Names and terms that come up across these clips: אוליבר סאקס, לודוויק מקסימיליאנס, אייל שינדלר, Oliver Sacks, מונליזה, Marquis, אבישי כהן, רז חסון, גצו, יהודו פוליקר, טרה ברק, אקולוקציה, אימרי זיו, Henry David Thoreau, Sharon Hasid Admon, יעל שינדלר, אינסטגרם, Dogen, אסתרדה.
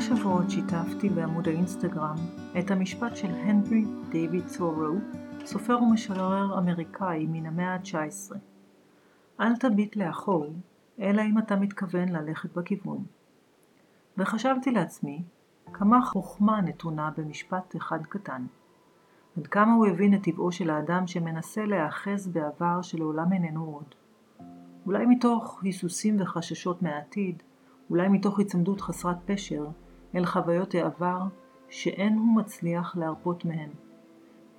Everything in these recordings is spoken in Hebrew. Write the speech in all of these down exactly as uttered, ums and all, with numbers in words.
כמה שבועות שיתפתי בעמוד האינסטגרם את המשפט של הנרי דיוויד תורו, סופר ומשורר אמריקאי מן המאה ה-תשע עשרה. אל תביט לאחור, אלא אם אתה מתכוון ללכת בכיוון. וחשבתי לעצמי כמה חוכמה נתונה במשפט אחד קטן. עד כמה הוא הבין את טבעו של האדם שמנסה להאחז בעבר שלעולם איננו עוד. אולי מתוך היסוסים וחששות מהעתיד, אולי מתוך הצמדות חסרת פשר אל חוויות העבר שאין הוא מצליח להרפות מהן.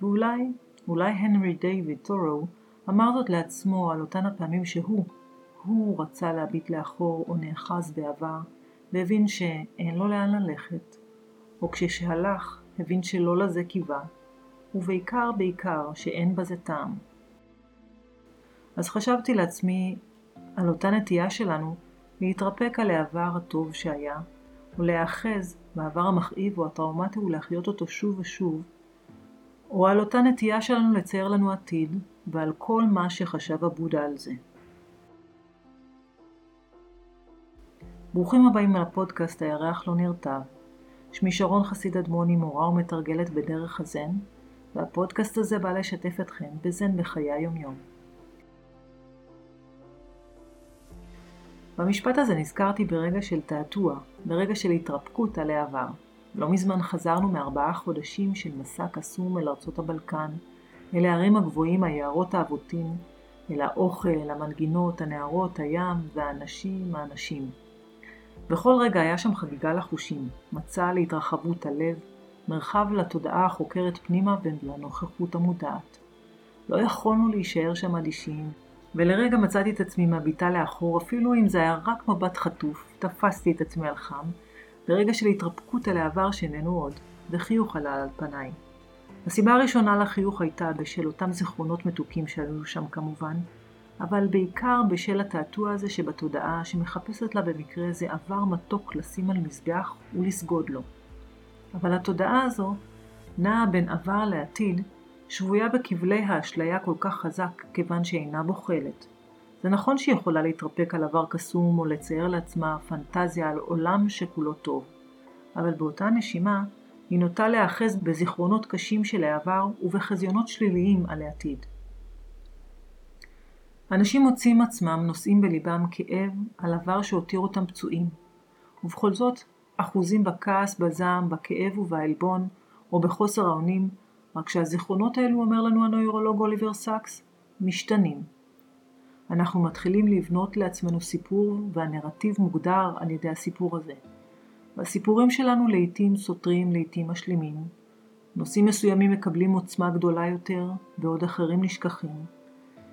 ואולי, אולי הנרי דיוויד תורו אמר זאת לעצמו על אותן הפעמים שהוא, הוא רצה להביט לאחור או נאחז בעבר, והבין שאין לו לאן ללכת, או כששהלך הבין שלא לזה קיווה, ובעיקר בעיקר שאין בזה טעם. אז חשבתי לעצמי על אותה נטייה שלנו להתרפק על העבר הטוב שהיה, ולהאחז בעבר המכאיב או הטראומטי ולהחיות אותו שוב ושוב, או על אותה נטייה שלנו לצייר לנו עתיד, ועל כל מה שחשב הבודה על זה. ברוכים הבאים לפודקאסט הירח לא נרטב. שמי שרון חסיד אדמון, היא מורה ומתרגלת בדרך הזן, והפודקאסט הזה בא לשתף אתכם בזן בחיי היומיום. במשפט הזה נזכרתי ברגע של תעתוע, ברגע של התרפקות על העבר. לא מזמן חזרנו מארבעה חודשים של מסע קסום אל ארצות הבלקן, אל הערים הגבוהים, היערות האבותים, אל האוכל, המנגינות, הנערות, הים והאנשים, האנשים. בכל רגע היה שם חגיגה לחושים, מצע להתרחבות הלב, מרחב לתודעה החוקרת פנימה ולנוכחות המודעת. לא יכולנו להישאר שם אדישים, ולרגע מצאתי את עצמי מביטה לאחור, אפילו אם זה היה רק מבט חטוף, תפסתי את עצמי על חם, ברגע של התרפקות על העבר שאיננו עוד, וחיוך עלה על פניי. הסיבה הראשונה לחיוך הייתה בשל אותם זיכרונות מתוקים שהיו שם כמובן, אבל בעיקר בשל התעתוע הזה שבתודעה שמחפשת לה במקרה זה עבר מתוק לשים על מזבח ולסגוד לו. אבל התודעה הזו נעה בין עבר לעתיד, שבויה בכבלי האשליה כל כך חזק כיוון שאינה בוחלת. זה נכון שהיא יכולה להתרפק על עבר קסום או לצייר לעצמה פנטזיה על עולם שכולו טוב, אבל באותה נשימה היא נוטה להאחז בזיכרונות קשים של העבר ובחזיונות שליליים על העתיד. אנשים מוצאים עצמם נושאים בליבם כאב על עבר שהותיר אותם פצועים, ובכל זאת אחוזים בכעס, בזעם, בכאב ובעלבון או בחוסר האונים, רק שהזיכרונות האלו, אומר לנו הנוירולוג אוליבר סאקס, משתנים. אנחנו מתחילים לבנות לעצמנו סיפור, והנרטיב מוגדר על ידי הסיפור הזה. והסיפורים שלנו לעתים סותרים, לעתים משלימים. נושאים מסוימים מקבלים עוצמה גדולה יותר, בעוד אחרים נשכחים.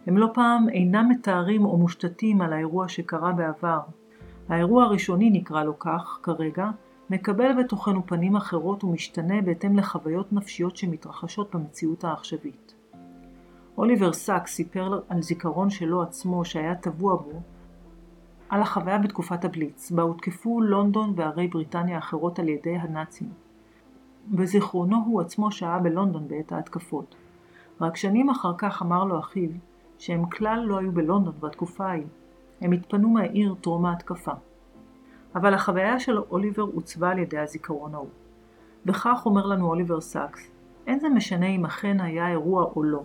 הם לא פעם אינם מתארים או מושתתים על האירוע שקרה בעבר. האירוע הראשוני, נקרא לו כך כרגע, מקבל בתוכנו פנים אחרות ומשתנה בהתאם לחוויות נפשיות שמתרחשות במציאות העכשווית. אוליבר סאקס סיפר על זיכרון שלו עצמו שהיה טבוע בו, על החוויה בתקופת הבליץ, בה הותקפו לונדון וערי בריטניה אחרות על ידי הנאצים. בזיכרונו הוא עצמו שהיה בלונדון בעת ההתקפות. רק שנים אחר כך אמר לו אחיו שהם כלל לא היו בלונדון בתקופה ההיא. הם התפנו מהעיר טרום ההתקפה. אבל החוויה של אוליבר עוצבה על ידי הזיכרון ההוא. בכך אומר לנו אוליבר סאקס, אין זה משנה אם אכן היה אירוע או לא.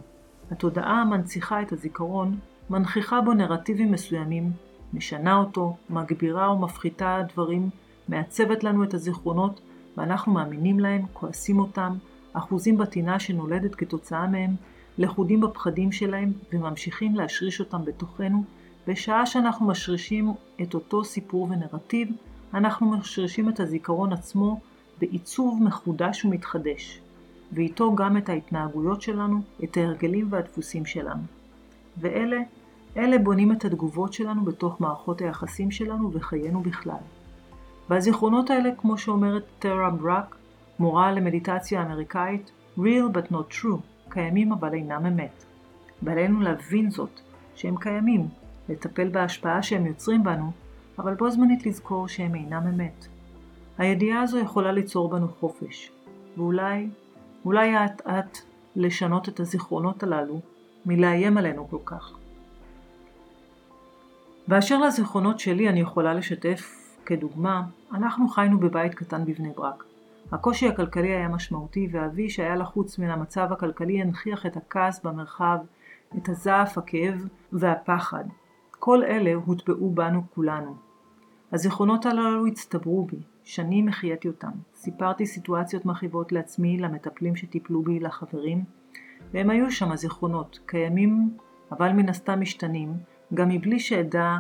התודעה המנציחה את הזיכרון, מנכיחה בו נרטיבים מסוימים, משנה אותו, מגבירה או מפחיתה דברים, מעצבת לנו את הזיכרונות, ואנחנו מאמינים להם, כועסים אותם, אחוזים בתינה שנולדת כתוצאה מהם, לחודים בפחדים שלהם, וממשיכים להשריש אותם בתוכנו, בשעה שאנחנו משרישים את אותו סיפור ונרטיב, אנחנו משרישים את הזיכרון עצמו בעיצוב מחודש ומתחדש, ואיתו גם את ההתנהגויות שלנו, את ההרגלים והדפוסים שלנו. ואלה, אלה בונים את התגובות שלנו בתוך מערכות היחסים שלנו וחיינו בכלל. והזיכרונות האלה, כמו שאומרת טרה ברק, מורה למדיטציה אמריקאית, real but not true, קיימים אבל אינם אמת. ועלינו להבין זאת, שהם קיימים, לטפל בהשפעה שהם יוצרים בנו, אבל בו זמנית לזכור שהם אינם אמת. הידיעה הזו יכולה ליצור בנו חופש, ואולי, אולי את את לשנות את הזיכרונות הללו מלאיים עלינו כל כך. באשר לזיכרונות שלי, אני יכולה לשתף כדוגמה, אנחנו חיינו בבית קטן בבני ברק. הקושי הכלכלי היה משמעותי, ואבי שהיה לחוץ מן המצב הכלכלי הנחיח את הכעס במרחב, את הזעף, הכאב והפחד. כל אלה הוטבעו בנו כולנו. הזיכרונות הללו הצטברו בי, שנים החייתי אותם. סיפרתי סיטואציות מרחיבות לעצמי, למטפלים שטיפלו בי, לחברים, והם היו שם הזיכרונות, קיימים אבל מן הסתם משתנים, גם מבלי שידע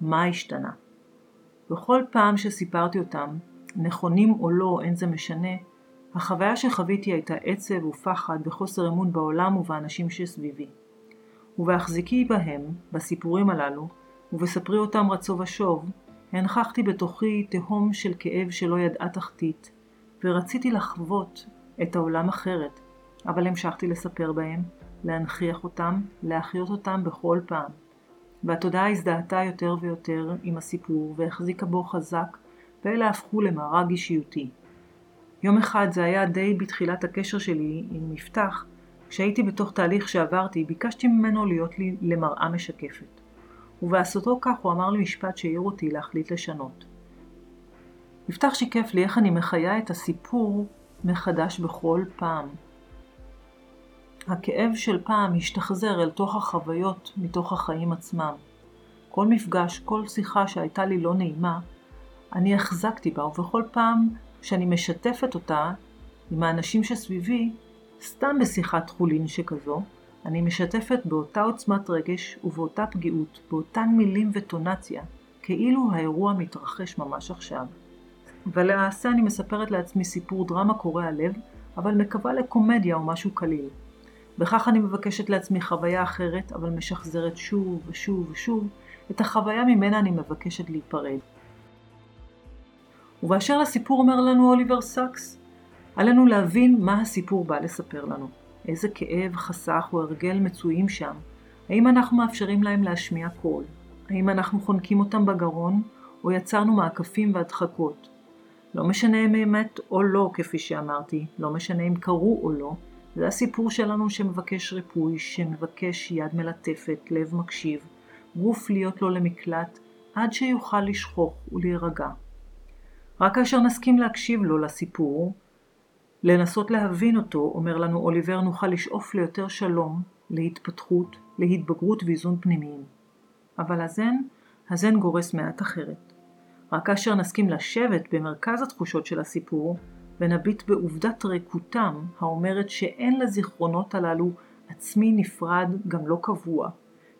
מה השתנה. בכל פעם שסיפרתי אותם, נכונים או לא, אין זה משנה, החוויה שחוויתי הייתה עצב ופחד וחוסר אמון בעולם ובאנשים שסביבי. ובהחזיקי בהם, בסיפורים הללו, ובספרי אותם רצו ושוב, הנחכתי בתוכי תהום של כאב שלא ידעה תחתית, ורציתי לחוות את העולם אחרת, אבל המשכתי לספר בהם, להנחיח אותם, להחיות אותם בכל פעם. והתודעה הזדהתה יותר ויותר עם הסיפור, והחזיקה בו חזק, ואלה הפכו למארג אישיותי. יום אחד, זה היה די בתחילת הקשר שלי עם מפתח, כשהייתי בתוך תהליך שעברתי, ביקשתי ממנו להיות לי למראה משקפת. ובעשותו כך הוא אמר לי משפט שהעיר אותי להחליט לשנות. מפתח שיקף לי איך אני מחיה את הסיפור מחדש בכל פעם. הכאב של פעם השתחזר אל תוך החוויות מתוך החיים עצמם. כל מפגש, כל שיחה שהייתה לי לא נעימה, אני החזקתי בה, ובכל פעם שאני משתפת אותה עם האנשים שסביבי, סתם בשיחת חולין שכזו, אני משתפת באותה עוצמת רגש ובאותה פגיעות, באותן מילים וטונציה, כאילו האירוע מתרחש ממש עכשיו. ולעשה אני מספרת לעצמי סיפור דרמה קורע לב, אבל מקווה לקומדיה או משהו קליל. בכך אני מבקשת לעצמי חוויה אחרת, אבל משחזרת שוב ושוב ושוב את החוויה ממנה אני מבקשת להיפרד. ובאשר לסיפור אומר לנו אוליבר סאקס, עלינו להבין מה הסיפור בא לספר לנו. איזה כאב, חסך או הרגל מצויים שם. האם אנחנו מאפשרים להם להשמיע קול? האם אנחנו חונקים אותם בגרון, או יצרנו מעקפים והדחקות? לא משנה אם אמת או לא, כפי שאמרתי, לא משנה אם קרו או לא, זה הסיפור שלנו שמבקש ריפוי, שמבקש יד מלטפת, לב מקשיב, גוף להיות לו למקלט, עד שיוכל לשחוך ולהירגע. רק כאשר נסכים להקשיב לו לסיפור, לנסות להבין אותו, אומר לנו אוליבר, נוכל לשאוף ליותר שלום, להתפתחות, להתבגרות ואיזון פנימיים. אבל הזן, הזן גורס מעט אחרת. רק כאשר נסכים לשבת במרכז התחושות של הסיפור, ונביט בעובדת ריקותם, האומרת שאין לזיכרונות הללו עצמי נפרד, גם לא קבוע.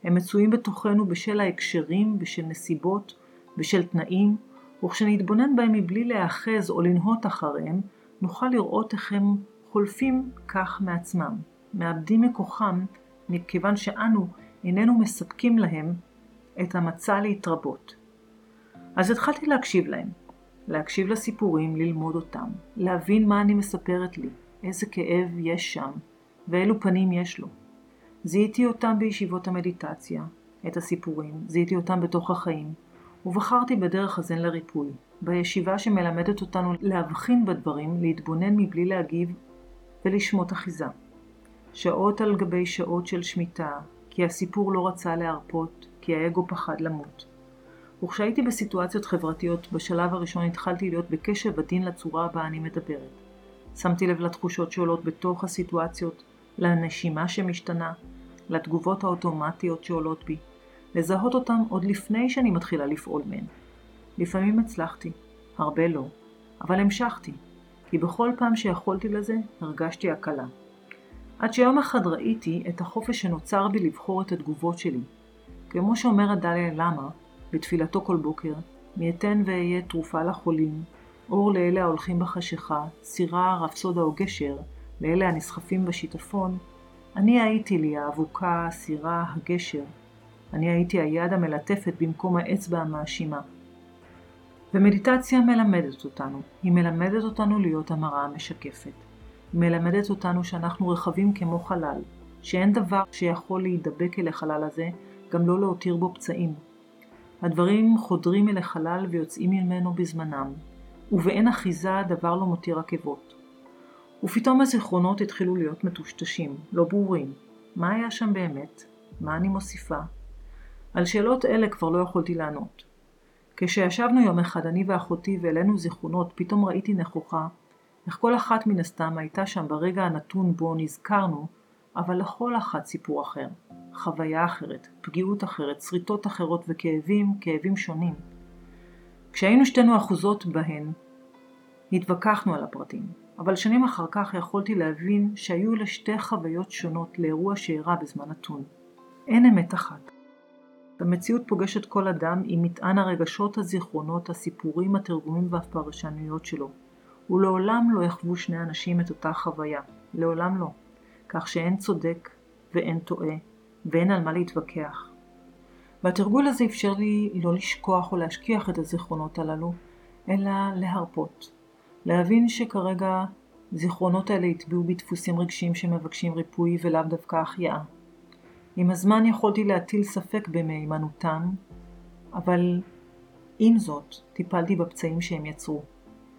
הם מצויים בתוכנו בשל ההקשרים, בשל נסיבות, בשל תנאים, וכשנתבונן בהם מבלי להאחז או לנהות אחריהם, נוכל לראות איך הם חולפים כך מעצמם, מאבדים מכוחם, מכיוון שאנו איננו מספקים להם את המצע להתרבות. אז התחלתי להקשיב להם, להקשיב לסיפורים, ללמוד אותם, להבין מה אני מספרת לי, איזה כאב יש שם, ואילו פנים יש לו. זיהיתי אותם בישיבות המדיטציה, את הסיפורים, זיהיתי אותם בתוך החיים, ובחרתי בדרך הזן לריפוי, בישיבה שמלמדת אותנו להבחין בדברים, להתבונן מבלי להגיב ולשמות אחיזה. שעות על גבי שעות של שמיטה, כי הסיפור לא רצה להרפות, כי האגו פחד למות. וכשהייתי בסיטואציות חברתיות, בשלב הראשון התחלתי להיות בקשב עדין לצורה הבאה אני מדברת. שמתי לב לתחושות שעולות בתוך הסיטואציות, לנשימה שמשתנה, לתגובות האוטומטיות שעולות בי, לזהות אותם עוד לפני שאני מתחילה לפעול מהן. לפעמים הצלחתי, הרבה לא, אבל המשכתי, כי בכל פעם שיכולתי לזה, הרגשתי הקלה. עד שיום אחד ראיתי את החופש שנוצר בי לבחור את התגובות שלי. כמו שאומר הדליה למה, בתפילתו כל בוקר, מי אתן ואהיה תרופה לחולים, אור לאלה ההולכים בחשיכה, סירה, רפסודה או גשר, לאלה הנסחפים בשיטפון, אני הייתי לי האבוקה, הסירה, הגשר, אני הייתי היד המלטפת במקום האצבע המאשימה. ומדיטציה מלמדת אותנו, היא מלמדת אותנו להיות המראה המשקפת. היא מלמדת אותנו שאנחנו רחבים כמו חלל, שאין דבר שיכול להידבק אל החלל הזה, גם לא להותיר בו פצעים. הדברים חודרים אל החלל ויוצאים ממנו בזמנם, ובאין אחיזה הדבר לא מותיר עקבות. ופתאום הזיכרונות התחילו להיות מטושטשים, לא ברורים. מה היה שם באמת? מה אני מוסיפה? על שאלות אלה כבר לא יכולתי לענות. כשישבנו יום אחד אני ואחותי ואלינו זיכרונות, פתאום ראיתי נכוחה, איך כל אחת מן הסתם הייתה שם ברגע הנתון בו נזכרנו, אבל לכל אחת סיפור אחר, חוויה אחרת, פגיעות אחרת, שריטות אחרות וכאבים, כאבים שונים. כשהיינו שתינו אחוזות בהן, התווכחנו על הפרטים, אבל שנים אחר כך יכולתי להבין שהיו לשתי חוויות שונות לאירוע שאירע בזמן נתון. אין אמת אחת. במציאות פוגשת כל אדם עם מטען הרגשות, הזיכרונות, הסיפורים, התרגומים והפרשנויות שלו. ולעולם לא יחוו שני אנשים את אותה חוויה. לעולם לא. כך שאין צודק ואין טועה ואין על מה להתווכח. והתרגול הזה אפשר לי לא לשכוח או להשכיח את הזיכרונות הללו, אלא להרפות. להבין שכרגע זיכרונות האלה יטביעו בדפוסים רגשיים שמבקשים ריפוי ולאו דווקא החייאה. עם הזמן יכולתי להטיל ספק במהימנותם, אבל עם זאת טיפלתי בפצעים שהם יצרו.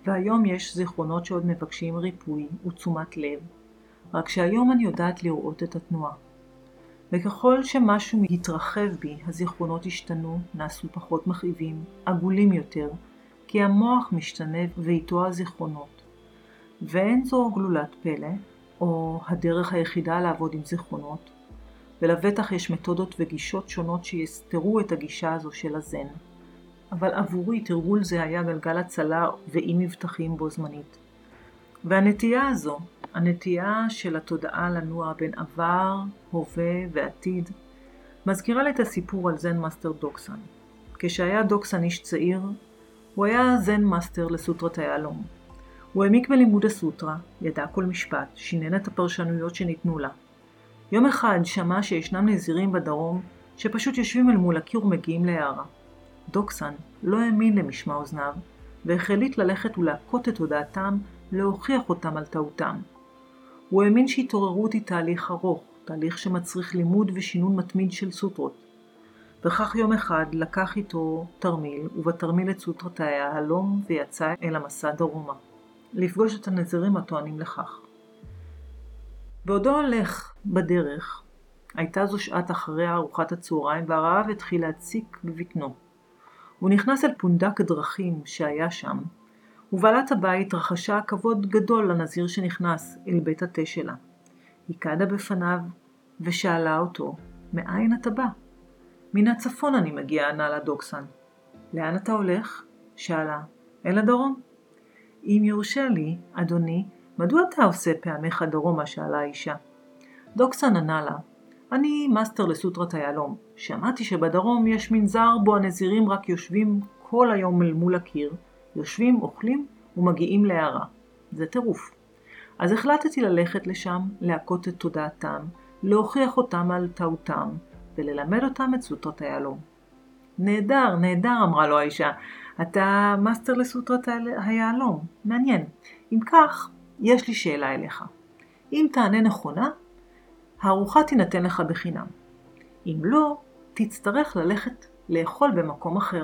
והיום יש זיכרונות שעוד מבקשים ריפוי ותשומת לב, רק שהיום אני יודעת לראות את התנועה. וככל שמשהו יתרחב בי, הזיכרונות השתנו, נעשו פחות מכאיבים, עגולים יותר, כי המוח משתנה ואיתו הזיכרונות. ואין זו גלולת פלא, או הדרך היחידה לעבוד עם זיכרונות, ולבטח יש מתודות וגישות שונות שיסתרו את הגישה הזו של הזן. אבל עבורי תרגול זה היה גלגל הצלה ועם מבטחים בו זמנית. והנטייה הזו, הנטייה של התודעה לנוע בין עבר, הווה ועתיד, מזכירה לי את הסיפור על זן מאסטר דוקסן. כשהיה דוקסן איש צעיר, הוא היה זן מאסטר לסוטרת היעלום. הוא העמיק בלימוד הסוטרה, ידע כל משפט, שינן את הפרשנויות שניתנו לה. יום אחד שמע שישנם נזירים בדרום שפשוט יושבים אל מול הקיר ומגיעים להערה. דוקסן לא האמין למשמע אוזניו והחליט ללכת ולהכות את הודעתם, להוכיח אותם על טעותם. הוא האמין שהתעוררות היא תהליך ארוך, תהליך שמצריך לימוד ושינון מתמיד של סוטרות. וכך יום אחד לקח איתו תרמיל ובתרמיל את סוטרת היהלום ויצא אל המסע דרומה, לפגוש את הנזירים הטוענים לכך. בעודו הולך בדרך, הייתה זו שעת אחרי ארוחת הצהריים והרעב התחיל להציק בבטנו. הוא נכנס אל פונדק דרכים שהיה שם, ובעלת הבית רחשה כבוד גדול לנזיר שנכנס אל בית התה שלה. היא קעדה בפניו ושאלה אותו, מאין אתה בא? מן הצפון אני מגיעה, ענה לה דוקסן. לאן אתה הולך? שאלה. אל הדרום. אם יורשה לי, אדוני, מדוע אתה עושה פעמך דרומה? שאלה האישה. דוקסן ענה לה, אני מאסטר לסוטרת היעלום. שמעתי שבדרום יש מנזר בו הנזירים רק יושבים כל היום אל מול הקיר, יושבים, אוכלים ומגיעים להערה. זה טירוף. אז החלטתי ללכת לשם, להכות את תודעתם, להוכיח אותם על טעותם וללמד אותם את סוטרת היעלום. נהדר, נהדר, אמרה לו האישה. אתה מאסטר לסוטרת היעלום. מעניין. אם כך, יש לי שאלה אליך. אם תענה נכונה, הארוחה תינתן לך בחינם. אם לא, תצטרך ללכת לאכול במקום אחר.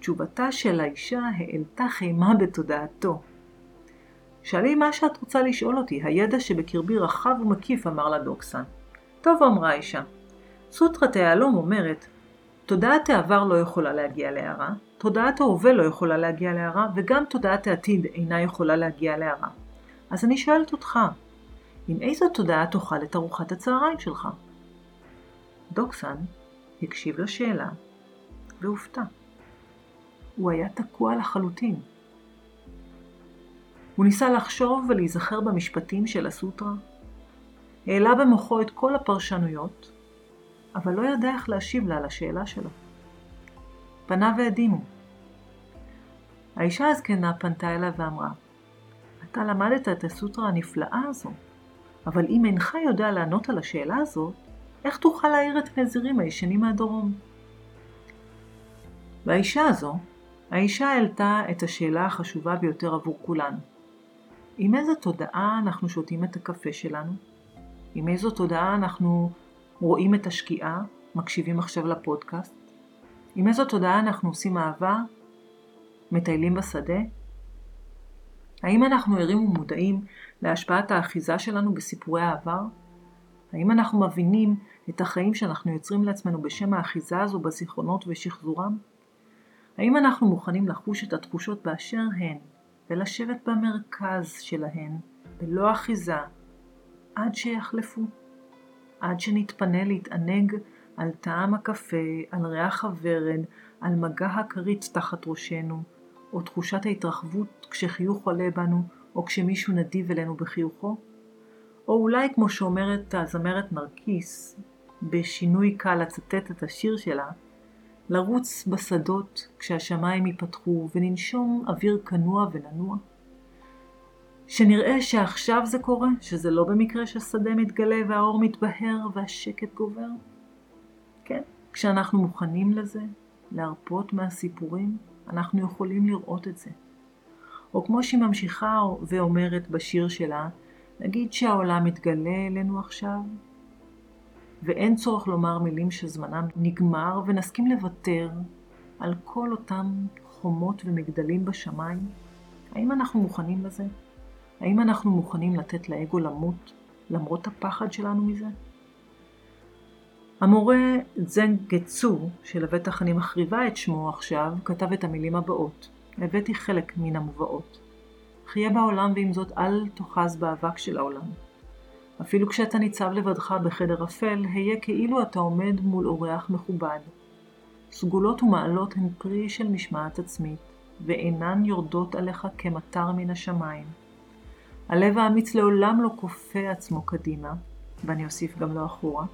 תשובתה של האישה העלתה חימה בתודעתו. שאלי מה שאת רוצה לשאול אותי, הידע שבקרבי רחב ומקיף, אמר לה דוקסן. טוב, אמרה האישה. סוטרת היעלום אומרת, תודעת העבר לא יכולה להגיע להערה, תודעת ההווה לא יכולה להגיע להערה, וגם תודעת העתיד אינה יכולה להגיע להערה. אז אני שואלת אותך, עם איזו תודעה תאכל את ארוחת הצהריים שלך? דוקסן הקשיב לשאלה והופתע. הוא היה תקוע לחלוטין. הוא ניסה לחשוב ולהיזכר במשפטים של הסוטרה, העלה במוחו את כל הפרשנויות, אבל לא ידע איך להשיב לה לשאלה שלו. פנה והדימו. האישה הזקנה פנתה אליו ואמרה, אתה למדת את הסוטרה הנפלאה הזו, אבל אם אינך יודע לענות על השאלה הזו, איך תוכל להעיר את הנזירים הישנים מהדרום? והאישה הזו, האישה העלתה את השאלה החשובה ביותר עבור כולנו. עם איזו תודעה אנחנו שותים את הקפה שלנו? עם איזו תודעה אנחנו רואים את השקיעה, מקשיבים עכשיו לפודקאסט? עם איזו תודעה אנחנו עושים אהבה, מטיילים בשדה? האם אנחנו ערים ומודעים להשפעת האחיזה שלנו בסיפורי העבר? האם אנחנו מבינים את החיים שאנחנו יוצרים לעצמנו בשם האחיזה הזו בזיכרונות ושחזורם? האם אנחנו מוכנים לחוש את התחושות באשר הן ולשבת במרכז שלהן בלא אחיזה עד שיחלפו? עד שנתפנה להתענג על טעם הקפה, על ריח הוורד, על מגע הכרית תחת ראשנו, או תחושת ההתרחבות כשחיוך עולה בנו, או כשמישהו נדיב אלינו בחיוכו? או אולי כמו שאומרת הזמרת מרקיס, בשינוי קל לצטט את השיר שלה, לרוץ בשדות כשהשמיים ייפתחו וננשום אוויר כנוע וננוע. שנראה שעכשיו זה קורה, שזה לא במקרה שהשדה מתגלה והאור מתבהר והשקט גובר. כן, כשאנחנו מוכנים לזה, להרפות מהסיפורים, אנחנו יכולים לראות את זה. או כמו שהיא ממשיכה ואומרת בשיר שלה, נגיד שהעולם מתגלה אלינו עכשיו, ואין צורך לומר מילים שזמנם נגמר, ונסכים לוותר על כל אותם חומות ומגדלים בשמיים. האם אנחנו מוכנים לזה? האם אנחנו מוכנים לתת לאגו למות, למרות הפחד שלנו מזה? המורה זן גצו, שלבטח אני מחריבה את שמו עכשיו, כתב את המילים הבאות. הבאתי חלק מן המובאות. חיה בעולם ועם זאת אל תוחז באבק של העולם. אפילו כשאתה ניצב לבדך בחדר אפל, היה כאילו אתה עומד מול אורח מכובד. סגולות ומעלות הן פרי של משמעת עצמית, ואינן יורדות עליך כמטר מן השמיים. הלב האמיץ לעולם לא כופה עצמו קדימה, ואני אוסיף גם לא אחורה.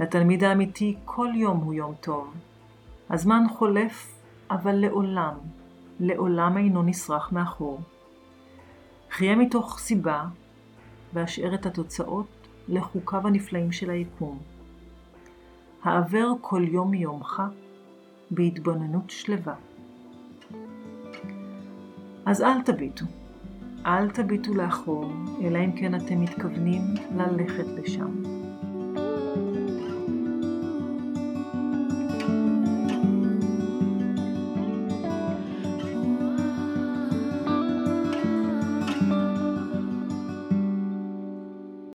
לתלמיד האמיתי כל יום הוא יום טוב. הזמן חולף, אבל לעולם, לעולם אינו נשרח מאחור. חיה מתוך סיבה, ואשאר את התוצאות לחוקיו הנפלאים של היקום. העבר כל יום מיומך בהתבוננות שלווה. אז אל תביטו. אל תביטו לאחור, אלא אם כן אתם מתכוונים ללכת לשם.